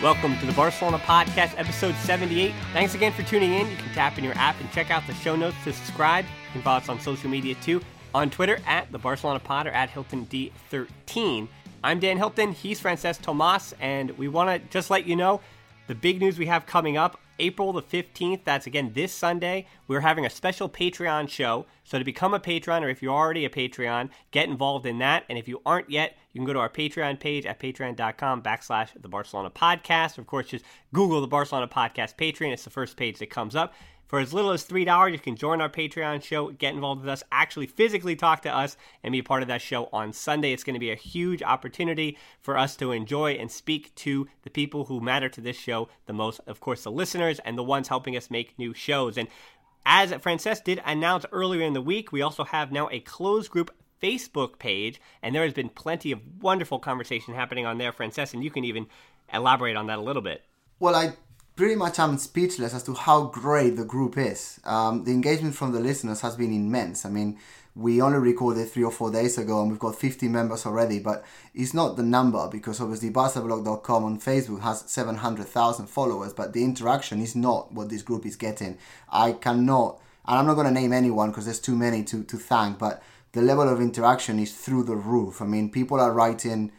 Welcome to the Barcelona Podcast, episode 78. Thanks again for tuning in. You can tap in your app and check out the show notes to subscribe. You can follow us on social media too, on Twitter at the Barcelona Pod or at HiltonD13. I'm Dan Hilton, he's Frances Tomas, and we want to just let you know the big news we have coming up. April the 15th, that's again this Sunday, we're having a special Patreon show. So to become a patron, or if you're already a Patreon, get involved in that. And if you aren't yet, you can go to our Patreon page at patreon.com/theBarcelona Podcast. Of course, just Google the Barcelona Podcast Patreon. It's the first page that comes up. For as little as $3, you can join our Patreon show, get involved with us, actually physically talk to us, and be a part of that show on Sunday. It's going to be a huge opportunity for us to enjoy and speak to the people who matter to this show the most. Of course, the listeners and the ones helping us make new shows. And as Frances did announce earlier in the week, we also have now a closed group Facebook page, and there has been plenty of wonderful conversation happening on there, Frances, and you can even elaborate on that a little bit. Well, I pretty much I'm speechless as to how great the group is. The engagement from the listeners has been immense. I mean, we only recorded 3 or 4 days ago and we've got 50 members already, but it's not the number because obviously barcablog.com on Facebook has 700,000 followers, but the interaction is not what this group is getting. I cannot, and I'm not going to name anyone because there's too many to thank, but the level of interaction is through the roof. I mean, people are writing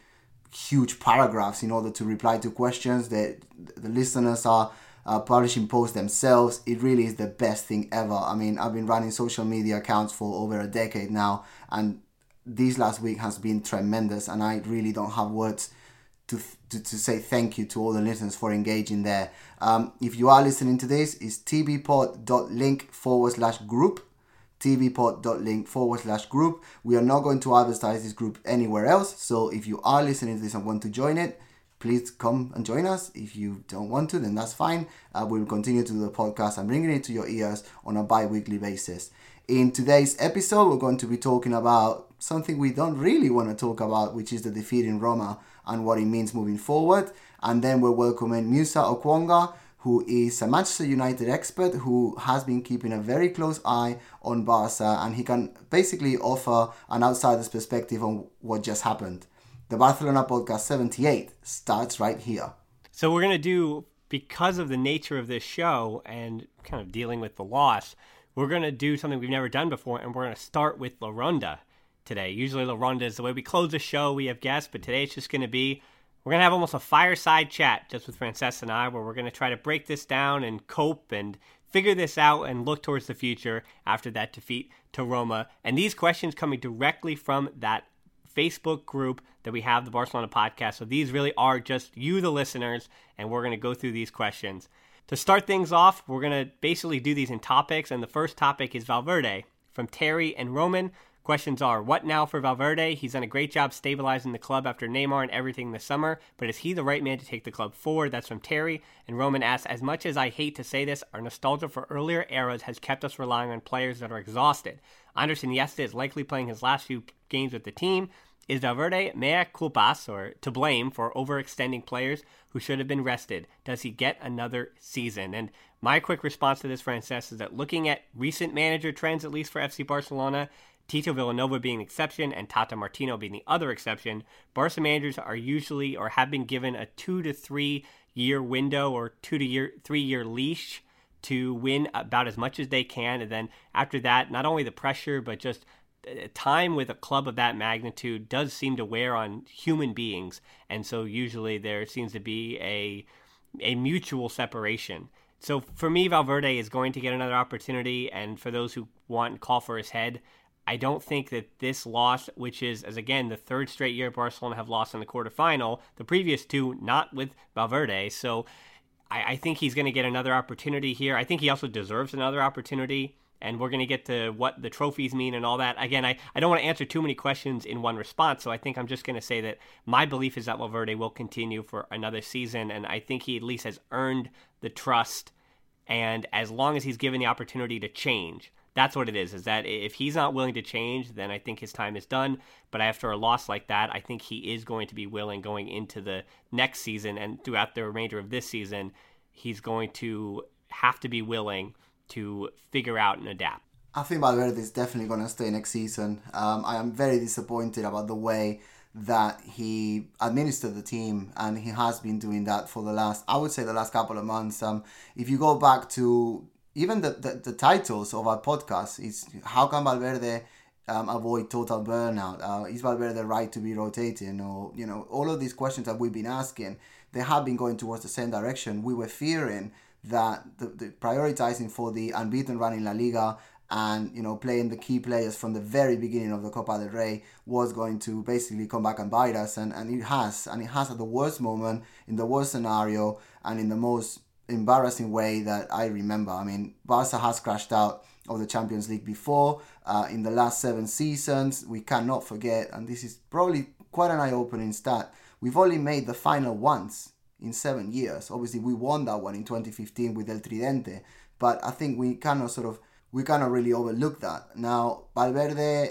huge paragraphs in order to reply to questions. The listeners are publishing posts themselves. It really is the best thing ever. I mean, I've been running social media accounts for over a decade now, and this last week has been tremendous, and I really don't have words to say thank you to all the listeners for engaging there. If you are listening to this, it's tbpod.link/group. tvpod.link/group. We are not going to advertise this group anywhere else, so if you are listening to this and want to join it, please come and join us. If you don't want to, then that's fine. We'll continue to do the podcast and bringing it to your ears on a bi-weekly basis. In today's episode, we're going to be talking about something we don't really want to talk about, which is the defeat in Roma and what it means moving forward. And then we're welcoming Musa Okwonga, who is a Manchester United expert who has been keeping a very close eye on Barca, and he can basically offer an outsider's perspective on what just happened. The Barcelona Podcast 78 starts right here. So we're going to do, because of the nature of this show and kind of dealing with the loss, we're going to do something we've never done before, and we're going to start with La Ronda today. Usually La Ronda is the way we close the show. We have guests, but today it's just going to be, we're going to have almost a fireside chat just with Frances and I, where we're going to try to break this down and cope and figure this out and look towards the future after that defeat to Roma. And these questions coming directly from that Facebook group that we have, the Barcelona Podcast. So these really are just you, the listeners, and we're going to go through these questions. To start things off, we're going to basically do these in topics, and the first topic is Valverde from Terry and Roman. Questions are, what now for Valverde? He's done a great job stabilizing the club after Neymar and everything this summer, but is he the right man to take the club forward? That's from Terry. And Roman asks, as much as I hate to say this, our nostalgia for earlier eras has kept us relying on players that are exhausted. Andres Iniesta is likely playing his last few games with the team. Is Valverde mea culpas, or to blame, for overextending players who should have been rested? Does he get another season? And my quick response to this, Frances, is that looking at recent manager trends, at least for FC Barcelona, Tito Villanova being an exception and Tata Martino being the other exception, Barca managers are usually or have been given a 2 to 3 year window or 2 to 3 year leash to win about as much as they can. And then after that, not only the pressure, but just time with a club of that magnitude does seem to wear on human beings. And so usually there seems to be a mutual separation. So for me, Valverde is going to get another opportunity. And for those who want to call for his head, I don't think that this loss, which is, as again, the third straight year Barcelona have lost in the quarterfinal, the previous two not with Valverde. So I think he's going to get another opportunity here. I think he also deserves another opportunity, and we're going to get to what the trophies mean and all that. Again, I don't want to answer too many questions in one response, so I think I'm just going to say that my belief is that Valverde will continue for another season, and I think he at least has earned the trust, and as long as he's given the opportunity to change. That's what it is that if he's not willing to change, then I think his time is done. But after a loss like that, I think he is going to be willing going into the next season and throughout the remainder of this season. He's going to have to be willing to figure out and adapt. I think Valverde is definitely going to stay next season. I am very disappointed about the way that he administered the team, and he has been doing that for the last couple of months. If you go back to even the titles of our podcast, is how can Valverde avoid total burnout? Is Valverde right to be rotating? Or, you know, all of these questions that we've been asking, they have been going towards the same direction. We were fearing that the prioritizing for the unbeaten run in La Liga and, you know, playing the key players from the very beginning of the Copa del Rey was going to basically come back and bite us. And it has. And it has at the worst moment, in the worst scenario, and in the most embarrassing way that I remember. I mean, Barca has crashed out of the Champions League before in the last 7 seasons. We cannot forget, and this is probably quite an eye-opening stat, we've only made the final once in 7 years. Obviously, we won that one in 2015 with El Tridente, but I think we cannot really overlook that. Now, Valverde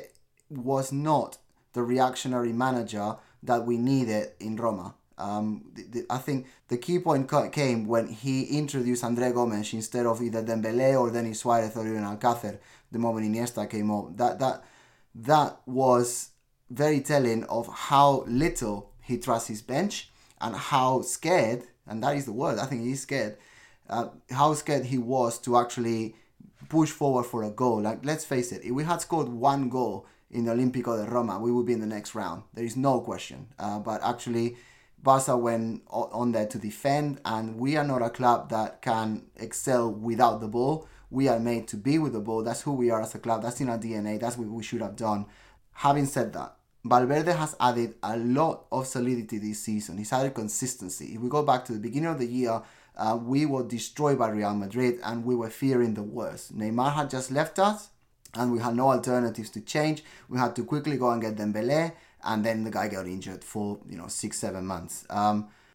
was not the reactionary manager that we needed in Roma. I think the key point came when he introduced André Gomes instead of either Dembélé or Denis Suarez or even Alcácer the moment Iniesta came up. That was very telling of how little he trusts his bench and how scared, and that is the word, I think he's scared, how scared he was to actually push forward for a goal. Like, let's face it, if we had scored 1 goal in the Olímpico de Roma, we would be in the next round. There is no question. But actually, Barca went on there to defend, and we are not a club that can excel without the ball. We are made to be with the ball. That's who we are as a club. That's in our DNA. That's what we should have done. Having said that, Valverde has added a lot of solidity this season. He's added consistency. If we go back to the beginning of the year, we were destroyed by Real Madrid, and we were fearing the worst. Neymar had just left us, and we had no alternatives to change. We had to quickly go and get Dembélé, and then the guy got injured for, 6-7 months.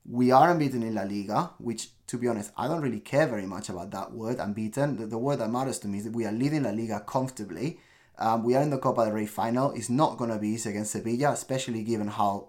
We are unbeaten in La Liga, which, to be honest, I don't really care very much about that word, unbeaten. The word that matters to me is that we are leading La Liga comfortably. We are in the Copa del Rey final. It's not going to be easy against Sevilla, especially given how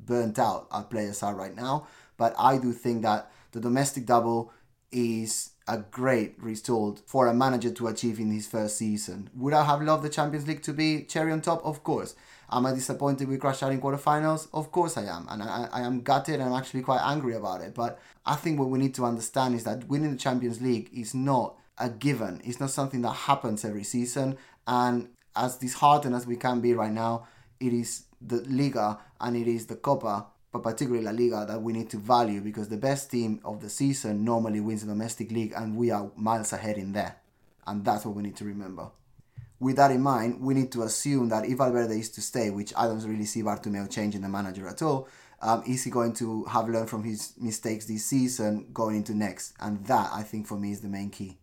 burnt out our players are right now. But I do think that the domestic double is a great result for a manager to achieve in his first season. Would I have loved the Champions League to be cherry on top? Of course. Am I disappointed we crashed out in quarterfinals? Of course I am. And I am gutted, and I'm actually quite angry about it. But I think what we need to understand is that winning the Champions League is not a given. It's not something that happens every season. And as disheartened as we can be right now, it is the Liga and it is the Copa, but particularly La Liga, that we need to value, because the best team of the season normally wins the domestic league and we are miles ahead in there. And that's what we need to remember. With that in mind, we need to assume that if Valverde is to stay, which I don't really see Bartomeu changing the manager at all, is he going to have learned from his mistakes this season going into next? And that, I think, for me, is the main key.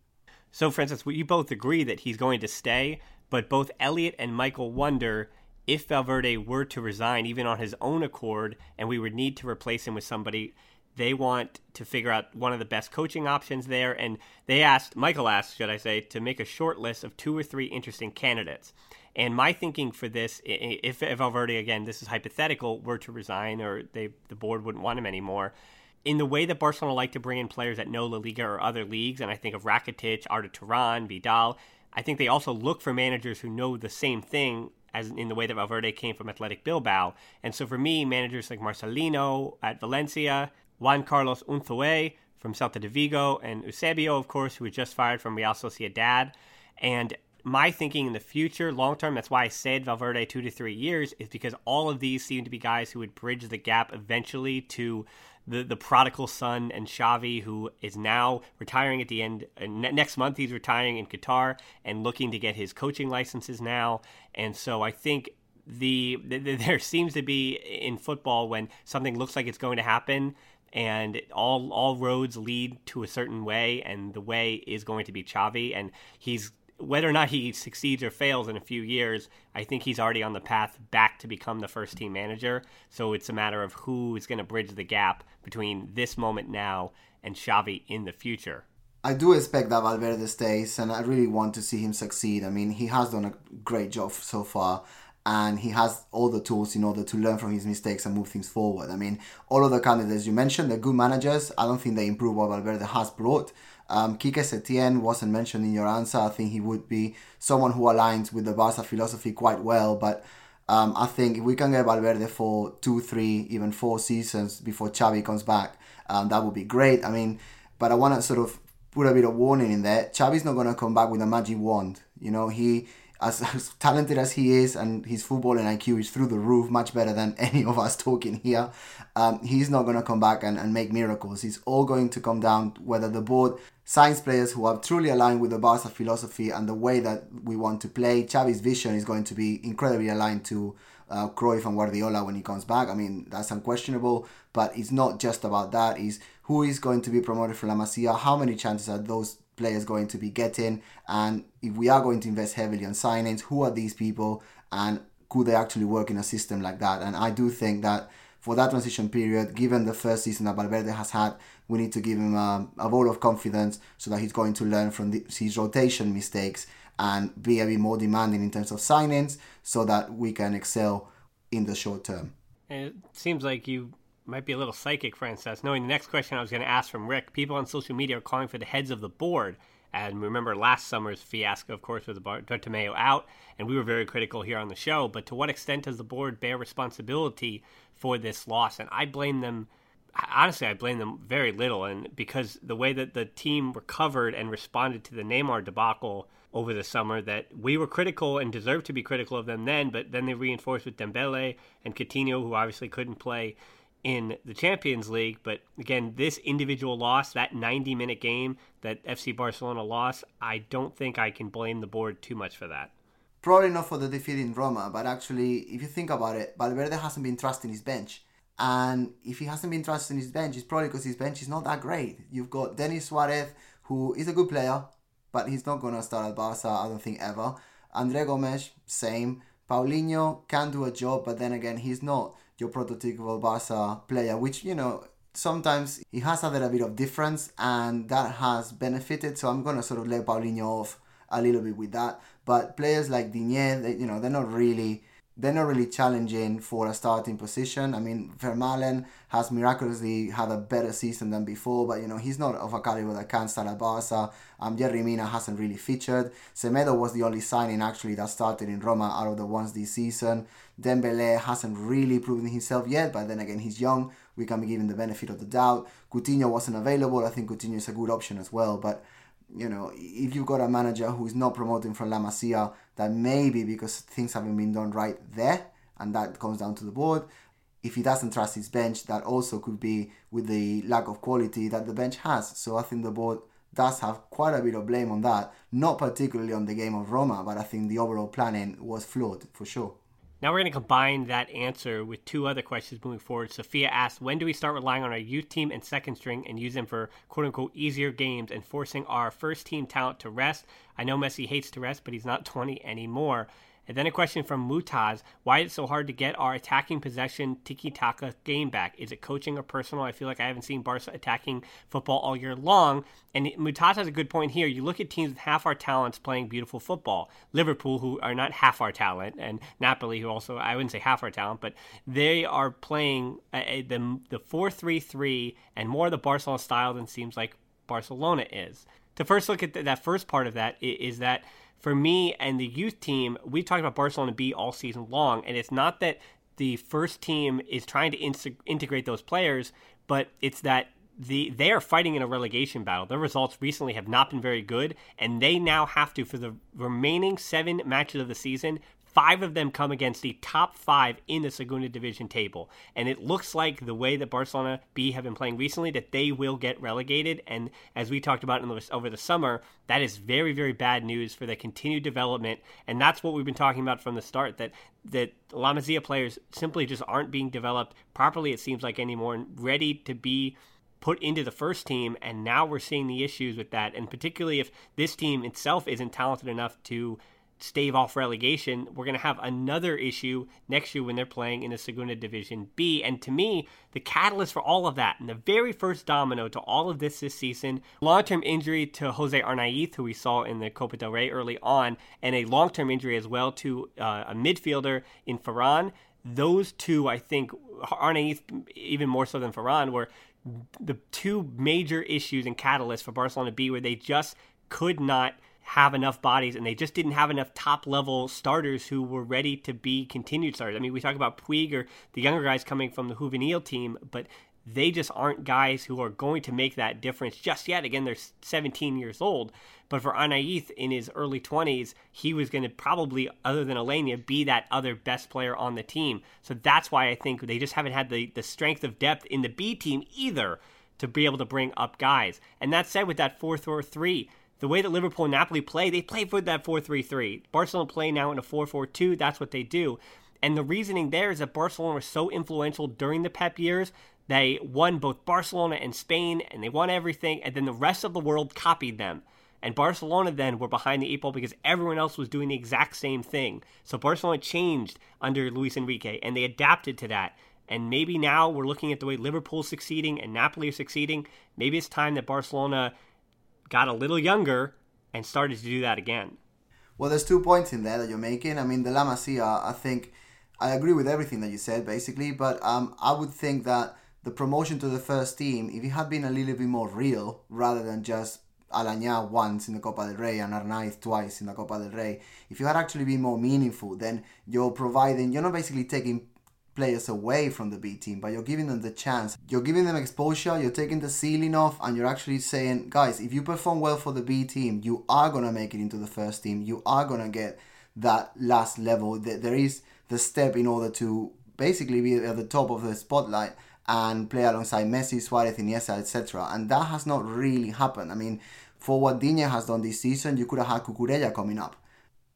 So, Francis, you both agree that he's going to stay, but both Elliot and Michael wonder if Valverde were to resign, even on his own accord, and we would need to replace him with somebody. They want to figure out one of the best coaching options there, and they asked, Michael asked, should I say, to make a short list of 2 or 3 interesting candidates. And my thinking for this, if Valverde, again, this is hypothetical, were to resign or the board wouldn't want him anymore, in the way that Barcelona like to bring in players that know La Liga or other leagues, and I think of Rakitic, Arda Turan, Vidal, I think they also look for managers who know the same thing as in the way that Valverde came from Athletic Bilbao. And so for me, managers like Marcelino at Valencia, Juan Carlos Unzué from Celta de Vigo, and Eusebio, of course, who was just fired from Real Sociedad. And my thinking in the future, long-term, that's why I said Valverde 2 to 3 years, is because all of these seem to be guys who would bridge the gap eventually to the prodigal son and Xavi, who is now retiring at the end. Next month, he's retiring in Qatar and looking to get his coaching licenses now. And so I think there seems to be in football, when something looks like it's going to happen, and all roads lead to a certain way, and the way is going to be Xavi. And he's, whether or not he succeeds or fails in a few years, I think he's already on the path back to become the first team manager. So it's a matter of who is going to bridge the gap between this moment now and Xavi in the future. I do expect that Valverde stays, and I really want to see him succeed. I mean, he has done a great job so far, and he has all the tools in order to learn from his mistakes and move things forward. I mean, all of the candidates you mentioned, they're good managers. I don't think they improve what Valverde has brought. Quique Setién wasn't mentioned in your answer. I think he would be someone who aligns with the Barca philosophy quite well. But I think if we can get Valverde for 2, 3, even 4 seasons before Xavi comes back, that would be great. I mean, but I want to sort of put a bit of warning in there. Xavi's not going to come back with a magic wand. You know, he... As talented as he is, and his football and IQ is through the roof, much better than any of us talking here, he's not going to come back and make miracles. It's all going to come down to whether the board signs players who are truly aligned with the Barca philosophy and the way that we want to play. Xavi's vision is going to be incredibly aligned to Cruyff and Guardiola when he comes back. I mean, that's unquestionable, but it's not just about that. It's who is going to be promoted for La Masia, how many chances are those players going to be getting, and if we are going to invest heavily on signings, who are these people and could they actually work in a system like that? And I do think that for that transition period, given the first season that Valverde has had, we need to give him a vote of confidence so that he's going to learn from his rotation mistakes and be a bit more demanding in terms of signings so that we can excel in the short term. It seems like you might be a little psychic, Frances, knowing the next question I was going to ask from Rick. People on social media are calling for the heads of the board. And remember last summer's fiasco, of course, with Bartomeu out, and we were very critical here on the show. But to what extent does the board bear responsibility for this loss? And I blame them, honestly, I blame them very little. And because the way that the team recovered and responded to the Neymar debacle over the summer, that we were critical and deserved to be critical of them then, but then they reinforced with Dembélé and Coutinho, who obviously couldn't play in the Champions League. But again, this individual loss, that 90-minute game that FC Barcelona lost, I don't think I can blame the board too much for that. Probably not for the defeat in Roma, but actually, if you think about it, Valverde hasn't been trusting his bench. And if he hasn't been trusting his bench, it's probably because his bench is not that great. You've got Denis Suarez, who is a good player, but he's not going to start at Barca, I don't think, ever. André Gomes, same. Paulinho can do a job, but then again, he's not your prototypical Barca player, which, you know, sometimes he has added a bit of difference and that has benefited. So I'm going to sort of let Paulinho off a little bit with that. But players like Digne, they're not really challenging for a starting position. I mean, Vermaelen has miraculously had a better season than before, but, you know, he's not of a caliber that can start at Barca. Yerry Mina hasn't really featured. Semedo was the only signing, actually, that started in Roma out of the ones this season. Dembélé hasn't really proven himself yet, but then again, he's young. We can be given the benefit of the doubt. Coutinho wasn't available. I think Coutinho is a good option as well, but... You know, if you've got a manager who is not promoting from La Masia, that maybe because things haven't been done right there, and that comes down to the board. If he doesn't trust his bench, that also could be with the lack of quality that the bench has. So I think the board does have quite a bit of blame on that, not particularly on the game of Roma, but I think the overall planning was flawed for sure. Now we're going to combine that answer with two other questions moving forward. Sophia asked, when do we start relying on our youth team and second string and use them for quote-unquote easier games and forcing our first-team talent to rest? I know Messi hates to rest, but he's not 20 anymore. And then a question from Mutaz, why is it so hard to get our attacking possession tiki-taka game back? Is it coaching or personal? I feel like I haven't seen Barca attacking football all year long. And Mutaz has a good point here. You look at teams with half our talents playing beautiful football. Liverpool, who are not half our talent, and Napoli, who also, I wouldn't say half our talent, but they are playing the 4-3-3 and more of the Barcelona style than seems like Barcelona is. To first look at that first part of that is that, for me and the youth team, we talked about Barcelona B all season long, and it's not that the first team is trying to integrate those players, but it's that they are fighting in a relegation battle. Their results recently have not been very good, and they now have to, for the remaining 7 matches of the season, 5 of them come against the top 5 in the Segunda Division table. And it looks like the way that Barcelona B have been playing recently that they will get relegated. And as we talked about over the summer, that is very, very bad news for the continued development. And that's what we've been talking about from the start, that La Masia players simply just aren't being developed properly, it seems like, anymore, and ready to be put into the first team, and now we're seeing the issues with that. And particularly if this team itself isn't talented enough to stave off relegation, we're going to have another issue next year when they're playing in the Segunda Division B. And to me, the catalyst for all of that, and the very first domino to all of this season, long-term injury to Jose Arnaiz, who we saw in the Copa del Rey early on, and a long-term injury as well to a midfielder in Ferran. Those two, I think, Arnaiz even more so than Ferran, were the two major issues and catalysts for Barcelona B, where they just could not have enough bodies, and they just didn't have enough top-level starters who were ready to be continued starters. I mean, we talk about Puig or the younger guys coming from the Juvenil team, but they just aren't guys who are going to make that difference just yet. Again, they're 17 years old, but for Arnaiz in his early 20s, he was going to probably, other than Elenia, be that other best player on the team. So that's why I think they just haven't had the strength of depth in the B team either to be able to bring up guys. And that said, with that 4-4-3, the way that Liverpool and Napoli play, they play for that 4-3-3. Barcelona play now in a 4-4-2. That's what they do. And the reasoning there is that Barcelona was so influential during the Pep years. They won both Barcelona and Spain, and they won everything. And then the rest of the world copied them. And Barcelona then were behind the eight ball because everyone else was doing the exact same thing. So Barcelona changed under Luis Enrique, and they adapted to that. And maybe now we're looking at the way Liverpool's succeeding and Napoli are succeeding. Maybe it's time that Barcelona got a little younger and started to do that again. Well, there's 2 points in there that you're making. I mean, the La Masia, I think I agree with everything that you said, basically, but I would think that the promotion to the first team, if it had been a little bit more real, rather than just Alanya once in the Copa del Rey and Arnaiz twice in the Copa del Rey, if you had actually been more meaningful, then you're not basically taking players away from the B team, but you're giving them the chance, you're giving them exposure, you're taking the ceiling off, and you're actually saying, guys, if you perform well for the B team, you are going to make it into the first team, you are going to get that last level, there is the step in order to basically be at the top of the spotlight and play alongside Messi, Suarez, Iniesta, etc. And that has not really happened. I mean, for what Digne has done this season, you could have had Cucurella coming up.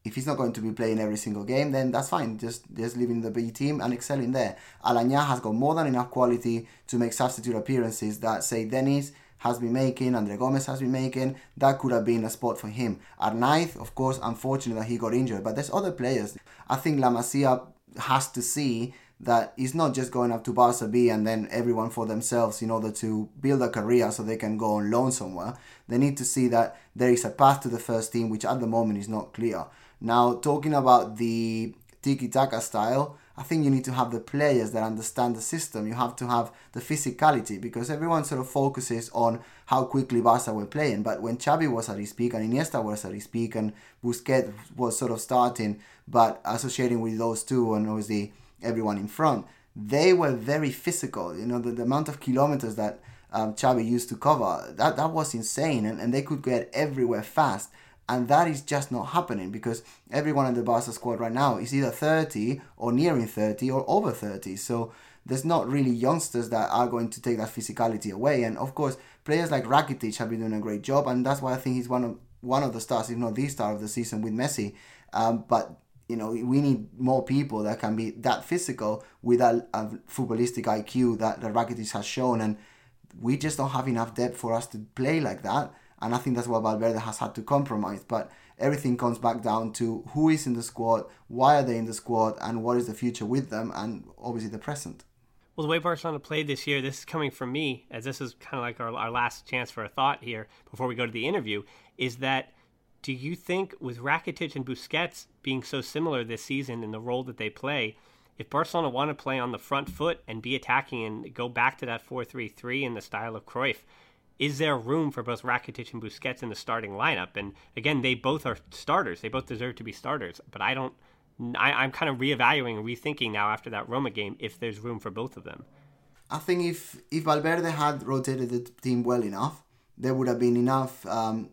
If he's not going to be playing every single game, then that's fine. Just leave him the B team and excel in there. Alanya has got more than enough quality to make substitute appearances that, say, Dennis has been making, Andre Gomez has been making. That could have been a spot for him. Arnaiz, of course, unfortunately that he got injured, but there's other players. I think La Masia has to see that it's not just going up to Barca B and then everyone for themselves in order to build a career so they can go on loan somewhere. They need to see that there is a path to the first team, which at the moment is not clear. Now, talking about the tiki-taka style, I think you need to have the players that understand the system. You have to have the physicality, because everyone sort of focuses on how quickly Barca were playing. But when Xavi was at his peak and Iniesta was at his peak and Busquets was sort of starting, but associating with those two and obviously everyone in front, they were very physical. You know, the amount of kilometers that Xavi used to cover, that was insane. And they could get everywhere fast. And that is just not happening because everyone in the Barca squad right now is either 30 or nearing 30 or over 30. So there's not really youngsters that are going to take that physicality away. And of course, players like Rakitic have been doing a great job. And that's why I think he's one of the stars, if not the star of the season with Messi. But, you know, we need more people that can be that physical with a footballistic IQ that Rakitic has shown. And we just don't have enough depth for us to play like that. And I think that's what Valverde has had to compromise. But everything comes back down to who is in the squad, why are they in the squad, and what is the future with them, and obviously the present. Well, the way Barcelona played this year, this is coming from me, as this is kind of like our last chance for a thought here before we go to the interview, is that do you think with Rakitic and Busquets being so similar this season in the role that they play, if Barcelona want to play on the front foot and be attacking and go back to that 4-3-3 in the style of Cruyff, is there room for both Rakitic and Busquets in the starting lineup? And again, they both are starters. They both deserve to be starters. But I'm kind of reevaluating and rethinking now after that Roma game if there's room for both of them. I think if Valverde had rotated the team well enough, there would have been enough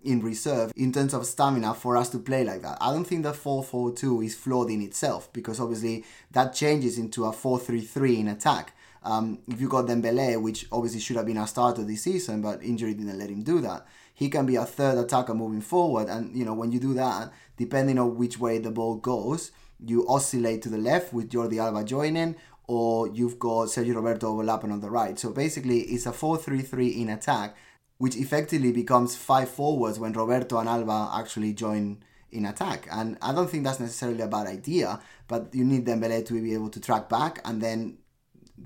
in reserve in terms of stamina for us to play like that. I don't think that 4-4-2 is flawed in itself because obviously that changes into a 4-3-3 in attack. If you got Dembélé, which obviously should have been a starter this season, but injury didn't let him do that, he can be a third attacker moving forward. And, you know, when you do that, depending on which way the ball goes, you oscillate to the left with Jordi Alba joining, or you've got Sergio Roberto overlapping on the right. So basically, it's a 4-3-3 in attack, which effectively becomes five forwards when Roberto and Alba actually join in attack. And I don't think that's necessarily a bad idea, but you need Dembélé to be able to track back, and then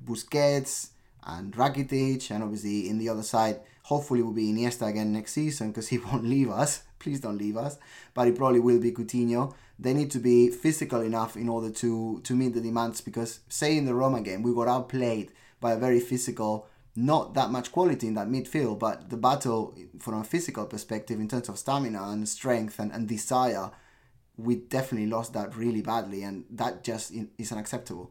Busquets and Rakitic, and obviously in the other side hopefully will be Iniesta again next season because he won't leave us, please don't leave us, but he probably will be Coutinho. They need to be physical enough in order to meet the demands because say in the Roma game we got outplayed by a very physical, not that much quality in that midfield, but the battle from a physical perspective in terms of stamina and strength and desire, we definitely lost that really badly, and that just is unacceptable.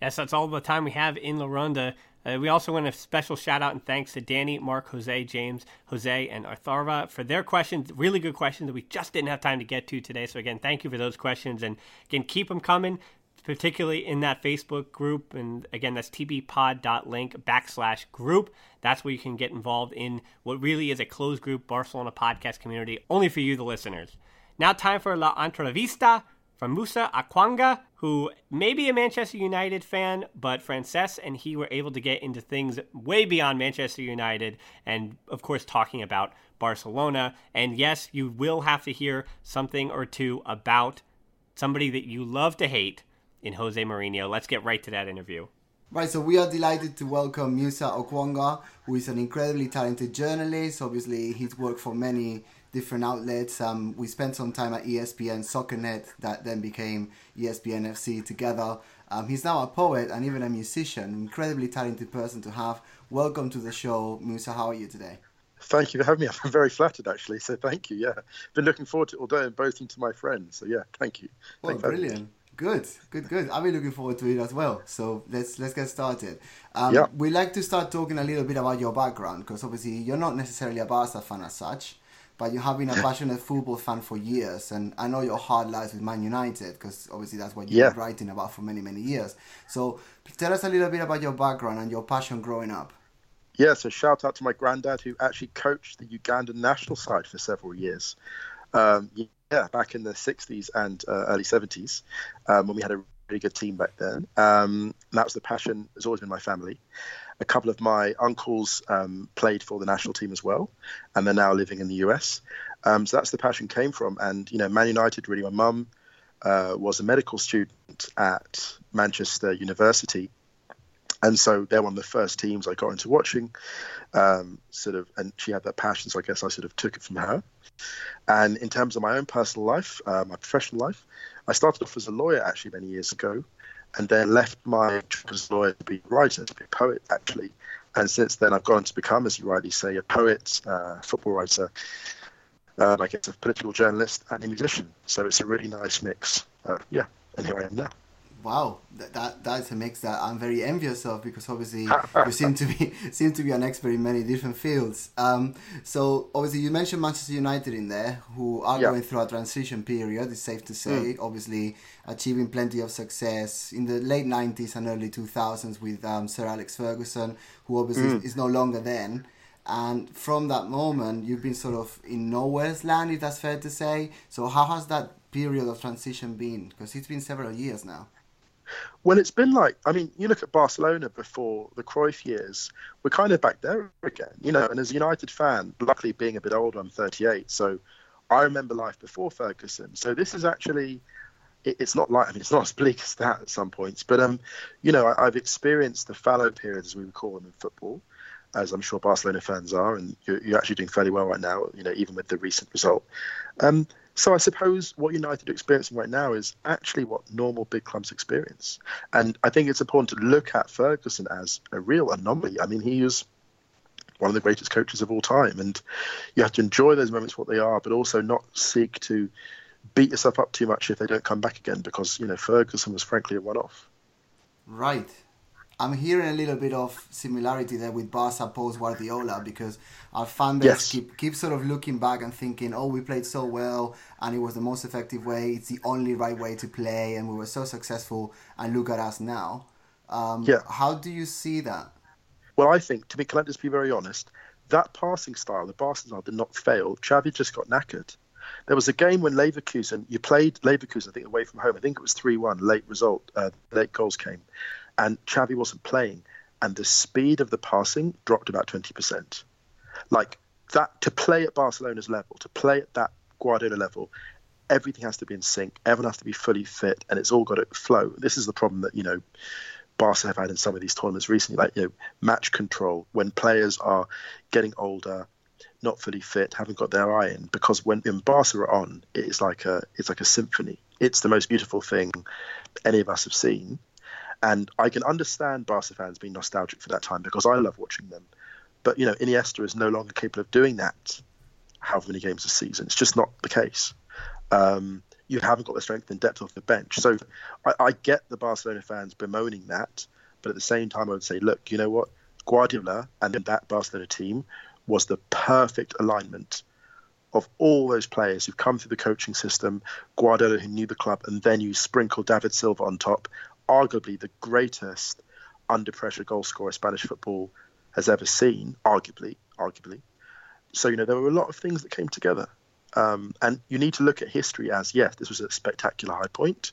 Yes, that's all the time we have in La Ronda. We also want a special shout out and thanks to Danny, Mark, Jose, James, Jose, and Artharva for their questions. Really good questions that we just didn't have time to get to today. So again, thank you for those questions. And again, keep them coming, particularly in that Facebook group. And again, that's tbpod.link/group. That's where you can get involved in what really is a closed group Barcelona podcast community, only for you, the listeners. Now time for La Entrevista from Musa Okwonga, who may be a Manchester United fan, but Frances and he were able to get into things way beyond Manchester United and, of course, talking about Barcelona. And yes, you will have to hear something or two about somebody that you love to hate in Jose Mourinho. Let's get right to that interview. Right, so we are delighted to welcome Musa Okwonga, who is an incredibly talented journalist. Obviously, he's worked for many different outlets. We spent some time at ESPN SoccerNet that then became ESPN FC together. He's now a poet and even a musician, incredibly talented person to have. Welcome to the show, Musa. How are you today? Thank you for having me. I'm very flattered, actually. So thank you. Yeah, been looking forward to it all day and boasting to my friends. So yeah, thank you. Well, brilliant. Good. I've been looking forward to it as well. So let's get started. Yeah. We'd like to start talking a little bit about your background, because obviously you're not necessarily a Barca fan as such, but you have been a passionate football fan for years, and I know your heart lies with Man United because obviously that's what you've been writing about for many, many years. So tell us a little bit about your background and your passion growing up. Yeah, so shout out to my granddad, who actually coached the Ugandan national side for several years. Back in the 60s and early 70s, when we had a really good team back then. That was the passion, has always been my family. A couple of my uncles played for the national team as well, and they're now living in the US. So that's the passion came from. And, you know, Man United, really, my mum was a medical student at Manchester University. And so they're one of the first teams I got into watching, and she had that passion. So I guess I sort of took it from her. And in terms of my own personal life, my professional life, I started off as a lawyer actually many years ago. And then left my job as a lawyer to be a writer, to be a poet, actually. And since then, I've gone to become, as you rightly say, a poet, football writer, I guess a political journalist and a musician. So it's a really nice mix. And here I am now. Wow, that's a mix that I'm very envious of, because obviously you seem to be an expert in many different fields. So obviously you mentioned Manchester United in there, who are going through a transition period, it's safe to say, obviously achieving plenty of success in the late 90s and early 2000s with Sir Alex Ferguson, who obviously is no longer then. And from that moment, you've been sort of in nowhere's land, if that's fair to say. So how has that period of transition been? Because it's been several years now. Well, it's been like, I mean, you look at Barcelona before the Cruyff years, we're kind of back there again, you know, and as a United fan, luckily being a bit older, I'm 38, so I remember life before Ferguson. So this is actually, it's not like, I mean, it's not as bleak as that at some points, but, you know, I've experienced the fallow periods, as we would call them in football, as I'm sure Barcelona fans are, and you're actually doing fairly well right now, you know, even with the recent result. So I suppose what United are experiencing right now is actually what normal big clubs experience. And I think it's important to look at Ferguson as a real anomaly. I mean, he was one of the greatest coaches of all time. And you have to enjoy those moments for what they are, but also not seek to beat yourself up too much if they don't come back again, because, you know, Ferguson was frankly a one-off. Right. I'm hearing a little bit of similarity there with Barca post-Guardiola, because our fan base keep sort of looking back and thinking, oh, we played so well and it was the most effective way, it's the only right way to play and we were so successful and look at us now. How do you see that? Well, I think, can I just be very honest, that passing style, the Barcelona did not fail. Xavi just got knackered. There was a game when you played Leverkusen, I think, away from home. I think it was 3-1, late result, late goals came. And Xavi wasn't playing, and the speed of the passing dropped about 20%. Like that, to play at Barcelona's level, to play at that Guardiola level, everything has to be in sync. Everyone has to be fully fit, and it's all got to flow. This is the problem that, you know, Barca have had in some of these tournaments recently, like, you know, match control, when players are getting older, not fully fit, haven't got their eye in. Because when Barca are on, it's like a symphony. It's the most beautiful thing any of us have seen. And I can understand Barca fans being nostalgic for that time, because I love watching them. But, you know, Iniesta is no longer capable of doing that however many games a season. It's just not the case. You haven't got the strength and depth off the bench. So I get the Barcelona fans bemoaning that. But at the same time, I would say, look, you know what? Guardiola and that Barcelona team was the perfect alignment of all those players who've come through the coaching system. Guardiola, who knew the club, and then you sprinkle David Silva on top, arguably the greatest under-pressure goal scorer Spanish football has ever seen, arguably. So, you know, there were a lot of things that came together. And you need to look at history as, yes, this was a spectacular high point,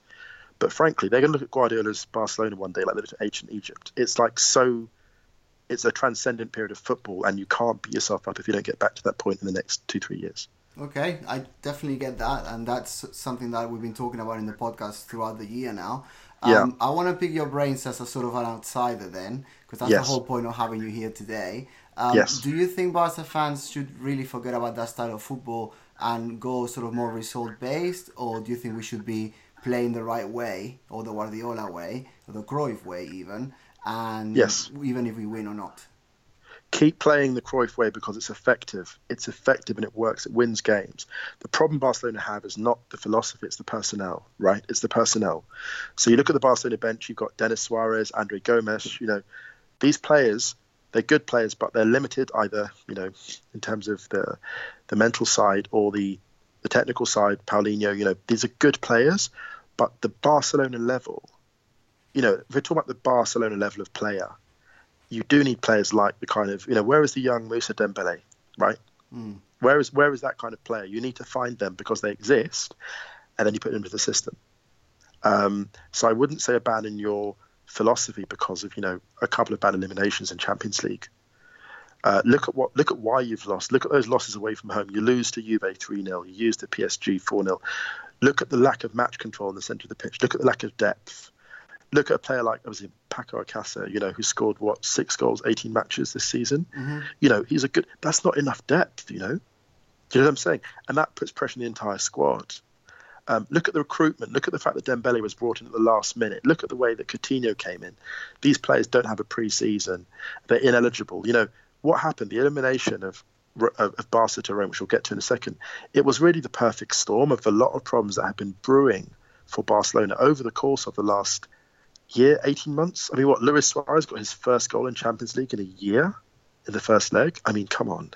but frankly, they're going to look at Guardiola's Barcelona one day like they looked at ancient Egypt. It's a transcendent period of football, and you can't beat yourself up if you don't get back to that point in the next 2-3 years. Okay, I definitely get that, and that's something that we've been talking about in the podcast throughout the year now. I want to pick your brains as a sort of an outsider then, because that's the whole point of having you here today. Do you think Barca fans should really forget about that style of football and go sort of more result-based, or do you think we should be playing the right way, or the Guardiola way, or the Cruyff way even, and even if we win or not? Keep playing the Cruyff way, because it's effective. It's effective and it works. It wins games. The problem Barcelona have is not the philosophy, it's the personnel, right? It's the personnel. So you look at the Barcelona bench, you've got Denis Suarez, Andre Gomes, you know, these players, they're good players, but they're limited either, you know, in terms of the mental side or the technical side, Paulinho, you know, these are good players, but the Barcelona level, you know, if we're talking about the Barcelona level of player, you do need players like the kind of, you know, where is the young Musa Dembélé, right? Mm. Where is that kind of player? You need to find them, because they exist, and then you put them into the system. So I wouldn't say abandon your philosophy because of, you know, a couple of bad eliminations in Champions League. Look at why you've lost. Look at those losses away from home. You lose to Juve 3-0. You lose to PSG 4-0. Look at the lack of match control in the centre of the pitch. Look at the lack of depth. Look at a player like, obviously, Paco Alcácer, you know, who scored, 6 goals, 18 matches this season. Mm-hmm. You know, he's a good... That's not enough depth, you know? Do you know what I'm saying? And that puts pressure on the entire squad. Look at the recruitment. Look at the fact that Dembélé was brought in at the last minute. Look at the way that Coutinho came in. These players don't have a pre-season. They're ineligible. You know, what happened? The elimination of Barca to Rome, which we'll get to in a second, it was really the perfect storm of a lot of problems that had been brewing for Barcelona over the course of the last... year, 18 months. I mean, what, Luis Suarez got his first goal in Champions League in a year in the first leg. I mean, come on.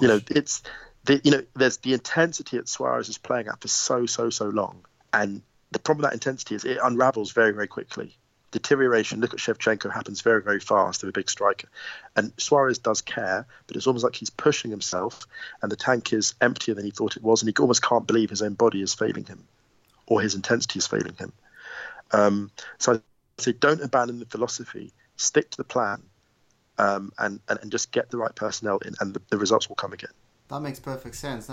You know, it's the, you know, there's the intensity that Suarez is playing at for so long, and the problem with that intensity is it unravels very quickly. Deterioration, look at Shevchenko, happens very fast with a big striker, and Suarez does care, but it's almost like he's pushing himself and the tank is emptier than he thought it was, and he almost can't believe his own body is failing him or his intensity is failing him. So I'd say don't abandon the philosophy, stick to the plan, and just get the right personnel in, and the results will come again. That makes perfect sense.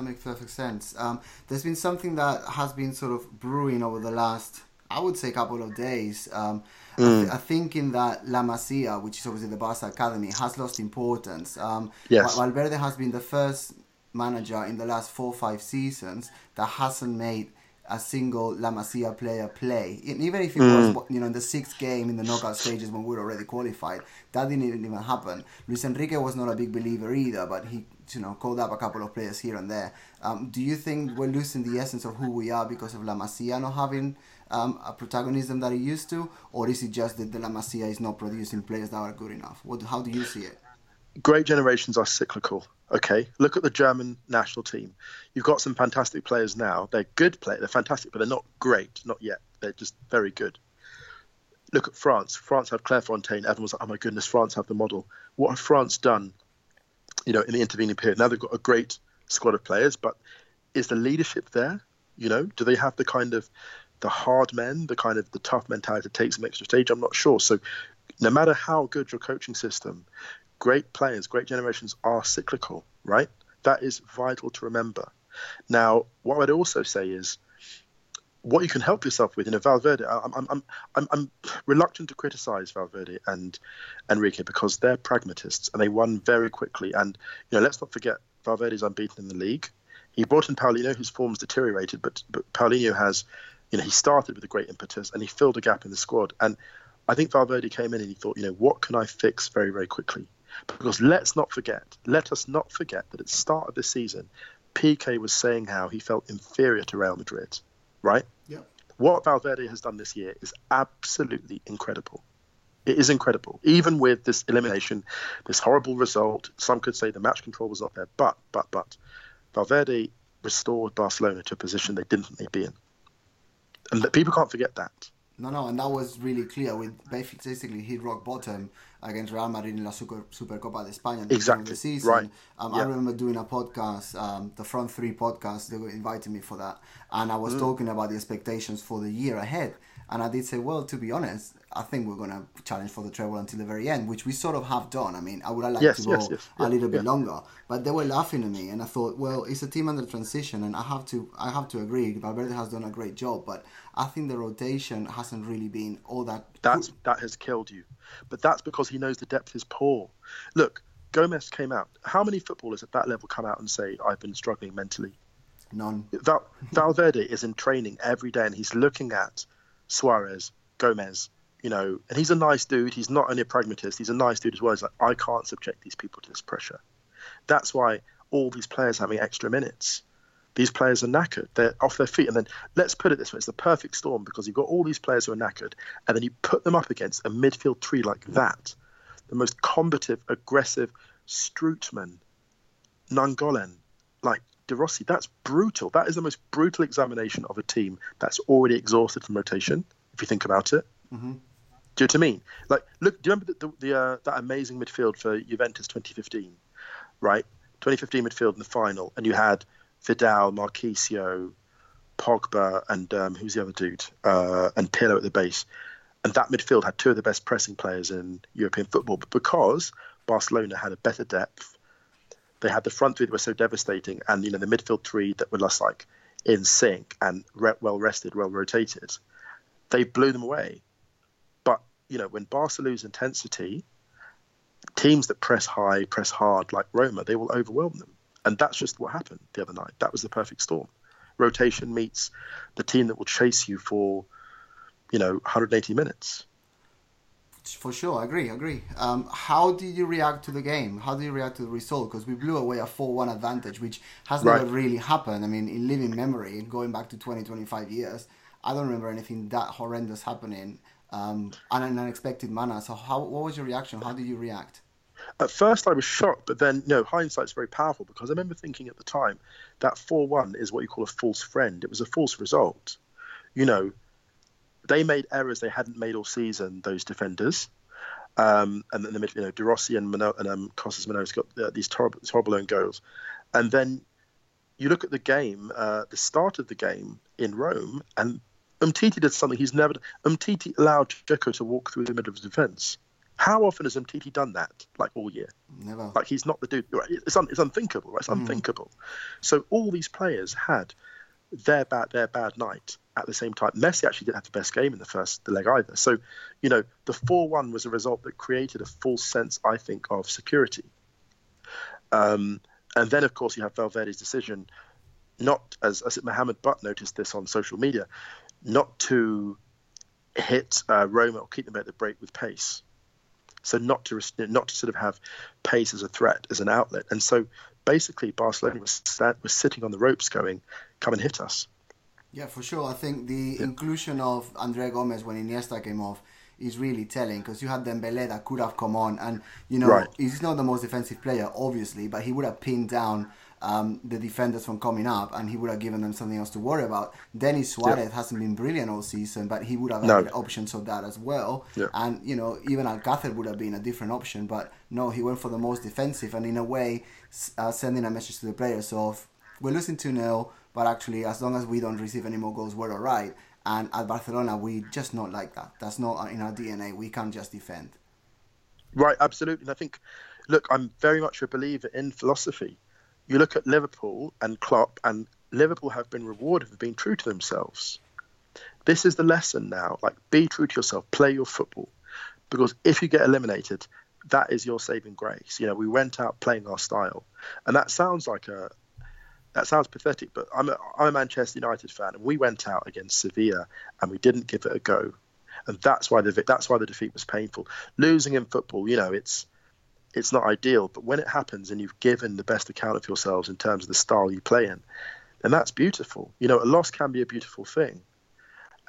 There's been something that has been sort of brewing over the last, I would say, couple of days. I think in that La Masia, which is obviously the Barca Academy, has lost importance. Yes. Valverde has been the first manager in the last 4 or 5 seasons that hasn't made a single La Masia player play. Even if it was, you know, in the 6th game in the knockout stages when we were already qualified, that didn't even happen. Luis Enrique was not a big believer either, but he, you know, called up a couple of players here and there. Do you think we're losing the essence of who we are because of La Masia not having a protagonism that it used to, or is it just that the La Masia is not producing players that are good enough? How do you see it? Great generations are cyclical. Okay, look at the German national team. You've got some fantastic players now. They're good players. They're fantastic, but they're not great. Not yet. They're just very good. Look at France. France have Clairefontaine. Everyone was like, oh my goodness, France have the model. What have France done, you know, in the intervening period? Now they've got a great squad of players, but is the leadership there? You know, do they have the kind of the hard men, the kind of the tough mentality that takes them extra stage? I'm not sure. So no matter how good your coaching system, great players, great generations are cyclical, right? That is vital to remember. Now, what I'd also say is what you can help yourself with. You know, Valverde, I'm reluctant to criticize Valverde and Enrique because they're pragmatists and they won very quickly. And, you know, let's not forget Valverde's unbeaten in the league. He brought in Paulinho, whose form's deteriorated, but Paulinho has, you know, he started with a great impetus and he filled a gap in the squad. And I think Valverde came in and he thought, you know, what can I fix very quickly? Because let us not forget that at the start of the season, Piqué was saying how he felt inferior to Real Madrid, right? Yeah. What Valverde has done this year is absolutely incredible. It is incredible. Even with this elimination, this horrible result, some could say the match control was not there, but Valverde restored Barcelona to a position they didn't need to be in. And that people can't forget that. No, and that was really clear. With basically hit rock bottom against Real Madrid in la Supercopa de España at the beginning of the season. Right. Yeah. I remember doing a podcast, the Front Three podcast. They were inviting me for that, and I was talking about the expectations for the year ahead. And I did say, well, to be honest, I think we're going to challenge for the treble until the very end, which we sort of have done. I mean, I would have liked to go a little bit longer, but they were laughing at me. And I thought, well, it's a team under transition, and I have to agree. Valverde has done a great job, but I think the rotation hasn't really been all that. That has killed you, but that's because he knows the depth is poor. Look, Gomez came out. How many footballers at that level come out and say, I've been struggling mentally? None. Valverde is in training every day, and he's looking at Suarez, Gomez, you know, and he's a nice dude. He's not only a pragmatist, he's a nice dude as well. He's like, I can't subject these people to this pressure. That's why all these players having extra minutes. These players are knackered. They're off their feet. And then let's put it this way. It's the perfect storm because you've got all these players who are knackered, and then you put them up against a midfield tree like that. The most combative, aggressive Strootman, Nangolan, like De Rossi. That's brutal. That is the most brutal examination of a team that's already exhausted from rotation, if you think about it. Mm-hmm. Do you know what I mean? Like, look, do you remember that amazing midfield for Juventus 2015, right? 2015 midfield in the final, and you had Vidal, Marquisio, Pogba, and who's the other dude? And Pirlo at the base. And that midfield had two of the best pressing players in European football, but because Barcelona had a better depth, they had the front three that were so devastating, and, you know, the midfield three that were less like in sync and well-rested, well-rotated. They blew them away. But, you know, when Barca lose intensity, teams that press high, press hard like Roma, they will overwhelm them. And that's just what happened the other night. That was the perfect storm. Rotation meets the team that will chase you for, you know, 180 minutes. For sure, I agree. How did you react to the game? How did you react to the result? Because we blew away a 4-1 advantage, which has never really happened. I mean, in living memory, going back to 20-25 years, I don't remember anything that horrendous happening in an unexpected manner. So what was your reaction? How did you react? At first I was shocked, but then, no, hindsight's very powerful, because I remember thinking at the time that 4-1 is what you call a false friend. It was a false result. You know, they made errors they hadn't made all season, those defenders. And then the midfield, you know, De Rossi and Costas Munoz got these horrible own goals. And then you look at the game, the start of the game in Rome, and Umtiti did something he's never done. Umtiti allowed Dzeko to walk through the middle of his defence. How often has Umtiti done that, like, all year? Never. Like, he's not the dude. Right? It's unthinkable, right? It's unthinkable. So all these players had their bad night at the same time. Messi actually didn't have the best game in the leg either. So, you know, the 4-1 was a result that created a false sense, I think, of security. And then, of course, you have Valverde's decision, not, as Mohammed Butt noticed this on social media, not to hit Roma or keep them at the break with pace. So not to sort of have pace as a threat, as an outlet. And so basically Barcelona was sitting on the ropes going, come and hit us. Yeah, for sure. I think the inclusion of André Gomez when Iniesta came off is really telling, because you had Dembélé that could have come on. And, you know, he's not the most defensive player, obviously, but he would have pinned down the defenders from coming up, and he would have given them something else to worry about. Denis Suarez hasn't been brilliant all season, but he would have had options of that as well. Yeah. And, you know, even Alcácer would have been a different option, but no, he went for the most defensive, and in a way, sending a message to the players of, we're losing 2-0, but actually, as long as we don't receive any more goals, we're all right. And at Barcelona, we just not like that. That's not in our DNA. We can't just defend. Right, absolutely. And I think, look, I'm very much a believer in philosophy. You look at Liverpool and Klopp, and Liverpool have been rewarded for being true to themselves. This is the lesson now. Like, be true to yourself. Play your football. Because if you get eliminated, that is your saving grace. You know, we went out playing our style. And that sounds like that sounds pathetic, but I'm a Manchester United fan, and we went out against Sevilla and we didn't give it a go. And that's why the defeat was painful. Losing in football, you know, it's not ideal, but when it happens and you've given the best account of yourselves in terms of the style you play in, then that's beautiful. You know, a loss can be a beautiful thing.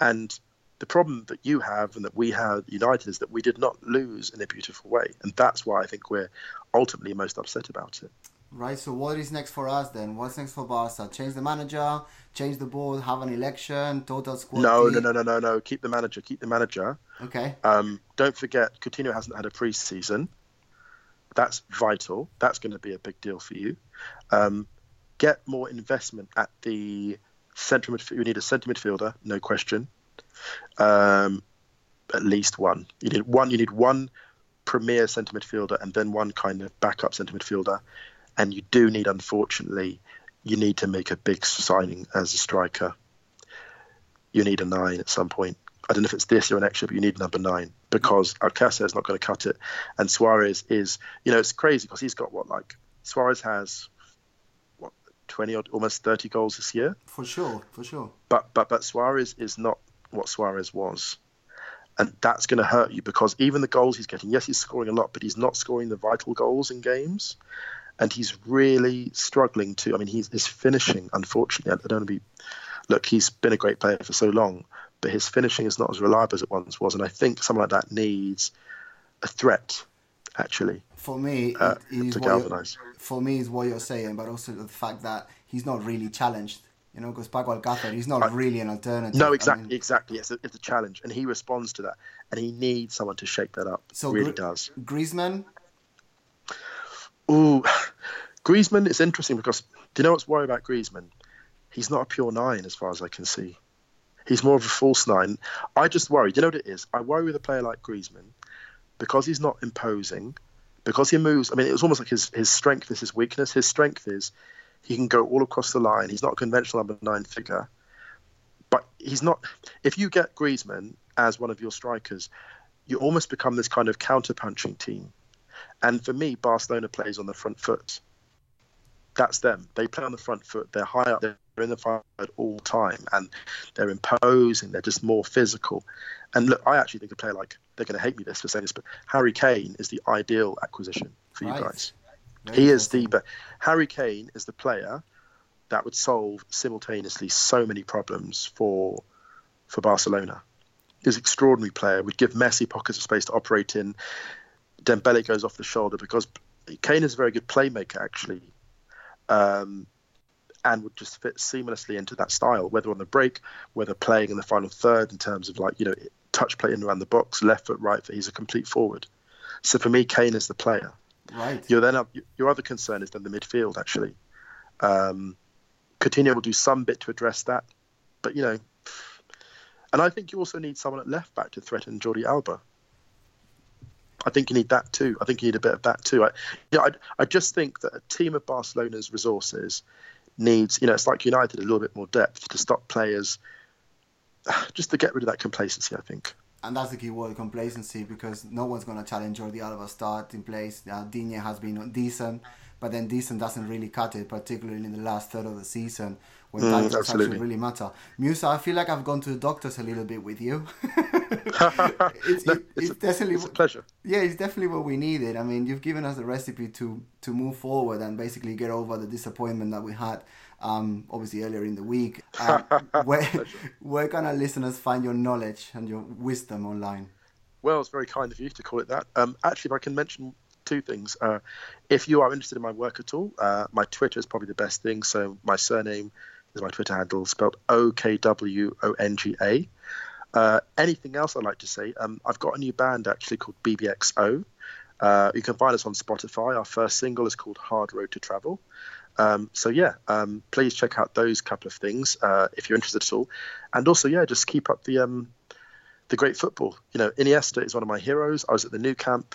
And the problem that you have and that we have at United is that we did not lose in a beautiful way. And that's why I think we're ultimately most upset about it. Right, so what is next for us then? What's next for Barca? Change the manager, change the board, have an election, total squad. No. Keep the manager. Okay. Don't forget, Coutinho hasn't had a pre-season. That's vital. That's going to be a big deal for you. Get more investment at the central midfield. You need a central midfielder, no question. At least one. You need one premier centre midfielder and then one kind of backup centre midfielder. And you do need, unfortunately, you need to make a big signing as a striker. You need a 9 at some point. I don't know if it's this year or next year, but you need number 9 because Alcácer is not going to cut it. And Suarez is, you know, it's crazy because he's got Suarez has 20 or almost 30 goals this year. For sure. But Suarez is not what Suarez was. And that's going to hurt you because even the goals he's getting, yes, he's scoring a lot, but he's not scoring the vital goals in games. And he's really struggling to. I mean, his finishing, unfortunately. I don't want to be. Look, he's been a great player for so long, but his finishing is not as reliable as it once was. And I think someone like that needs a threat, actually. For me, to galvanise. For me, is what you're saying, but also the fact that he's not really challenged. You know, because Paco Alcácer, he's not really an alternative. No, exactly. It's a challenge, and he responds to that, and he needs someone to shake that up. So really does. Griezmann. Ooh, Griezmann is interesting because do you know what's worrying about Griezmann? He's not a pure 9 as far as I can see. He's more of a false 9. I just worry. Do you know what it is? I worry with a player like Griezmann because he's not imposing, because he moves. I mean, it was almost like his strength is his weakness. His strength is he can go all across the line. He's not a conventional number 9 figure. But he's not. If you get Griezmann as one of your strikers, you almost become this kind of counter-punching team. And for me, Barcelona plays on the front foot. That's them. They play on the front foot. They're high up. They're in the front foot all the time. And they're imposing. They're just more physical. And look, I actually think a player like, they're going to hate me this for saying this, but Harry Kane is the ideal acquisition for you guys. Very he awesome. Is the... But Harry Kane is the player that would solve simultaneously so many problems for Barcelona. is an extraordinary player, would give Messi pockets of space to operate in. Dembélé goes off the shoulder because Kane is a very good playmaker, actually, and would just fit seamlessly into that style, whether on the break, whether playing in the final third in terms of, like, you know, touch play in around the box, left foot, right foot. He's a complete forward. So for me, Kane is the player. Right. Your other concern is then the midfield, actually. Coutinho will do some bit to address that, but, you know, and I think you also need someone at left back to threaten Jordi Alba. I think you need that too. I think you need a bit of that too. I just think that a team of Barcelona's resources needs, you know, it's like United, a little bit more depth to stop players, just to get rid of that complacency, I think. And that's the key word, complacency, because no one's going to challenge Jordi Alba's start in place. Digne has been decent, but then decent doesn't really cut it, particularly in the last third of the season when tactics actually really matter. Musa, I feel like I've gone to the doctors a little bit with you. It's a pleasure. Yeah, it's definitely what we needed. I mean, you've given us the recipe to move forward and basically get over the disappointment that we had, obviously earlier in the week. Where can our listeners find your knowledge and your wisdom online? Well, it's very kind of you to call it that. Actually, if I can mention two things. If you are interested in my work at all, my Twitter is probably the best thing. So my surname is my Twitter handle, spelled OKWONGA. Anything else I'd like to say? I've got a new band actually called BBXO. You can find us on Spotify. Our first single is called Hard Road to Travel. Please check out those couple of things if you're interested at all. And also, yeah, just keep up the great football. You know, Iniesta is one of my heroes. I was at the Nou Camp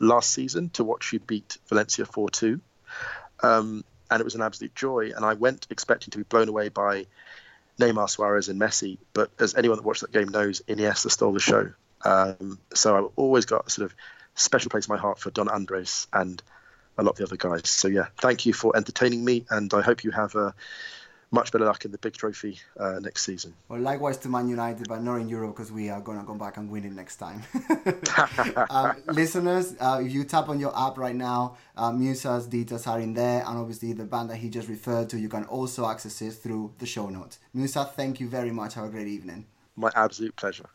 last season to watch you beat Valencia 4-2. And it was an absolute joy. And I went expecting to be blown away by Neymar, Suarez and Messi. But as anyone that watched that game knows, Iniesta stole the show. So I've always got a sort of special place in my heart for Don Andres and a lot of the other guys. So, yeah, thank you for entertaining me. And I hope you have much better luck in the big trophy next season. Well, likewise to Man United, but not in Europe, because we are going to go back and win it next time. Listeners, if you tap on your app right now, Musa's details are in there, and obviously the band that he just referred to, you can also access it through the show notes. Musa, thank you very much. Have a great evening. My absolute pleasure.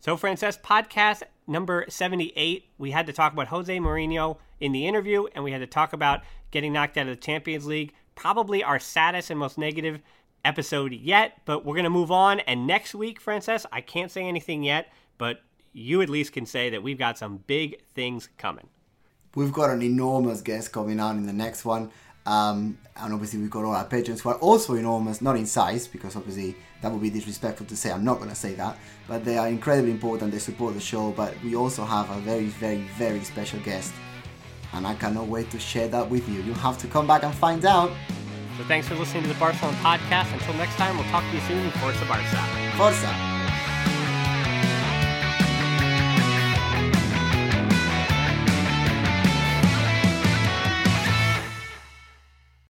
So, Frances, podcast number 78, we had to talk about Jose Mourinho in the interview, and we had to talk about getting knocked out of the Champions League. Probably our saddest and most negative episode yet, but we're going to move on. And next week, Frances, I can't say anything yet, but you at least can say that we've got some big things coming. We've got an enormous guest coming on in the next one. And obviously we've got all our patrons who are also enormous, not in size, because obviously that would be disrespectful to say. I'm not going to say that, but they are incredibly important. They support the show, but we also have a very, very, very special guest, and I cannot wait to share that with you. You'll have to come back and find out. So thanks for listening to the Barcelona podcast. Until next time, we'll talk to you soon. Forza Barça. Forza.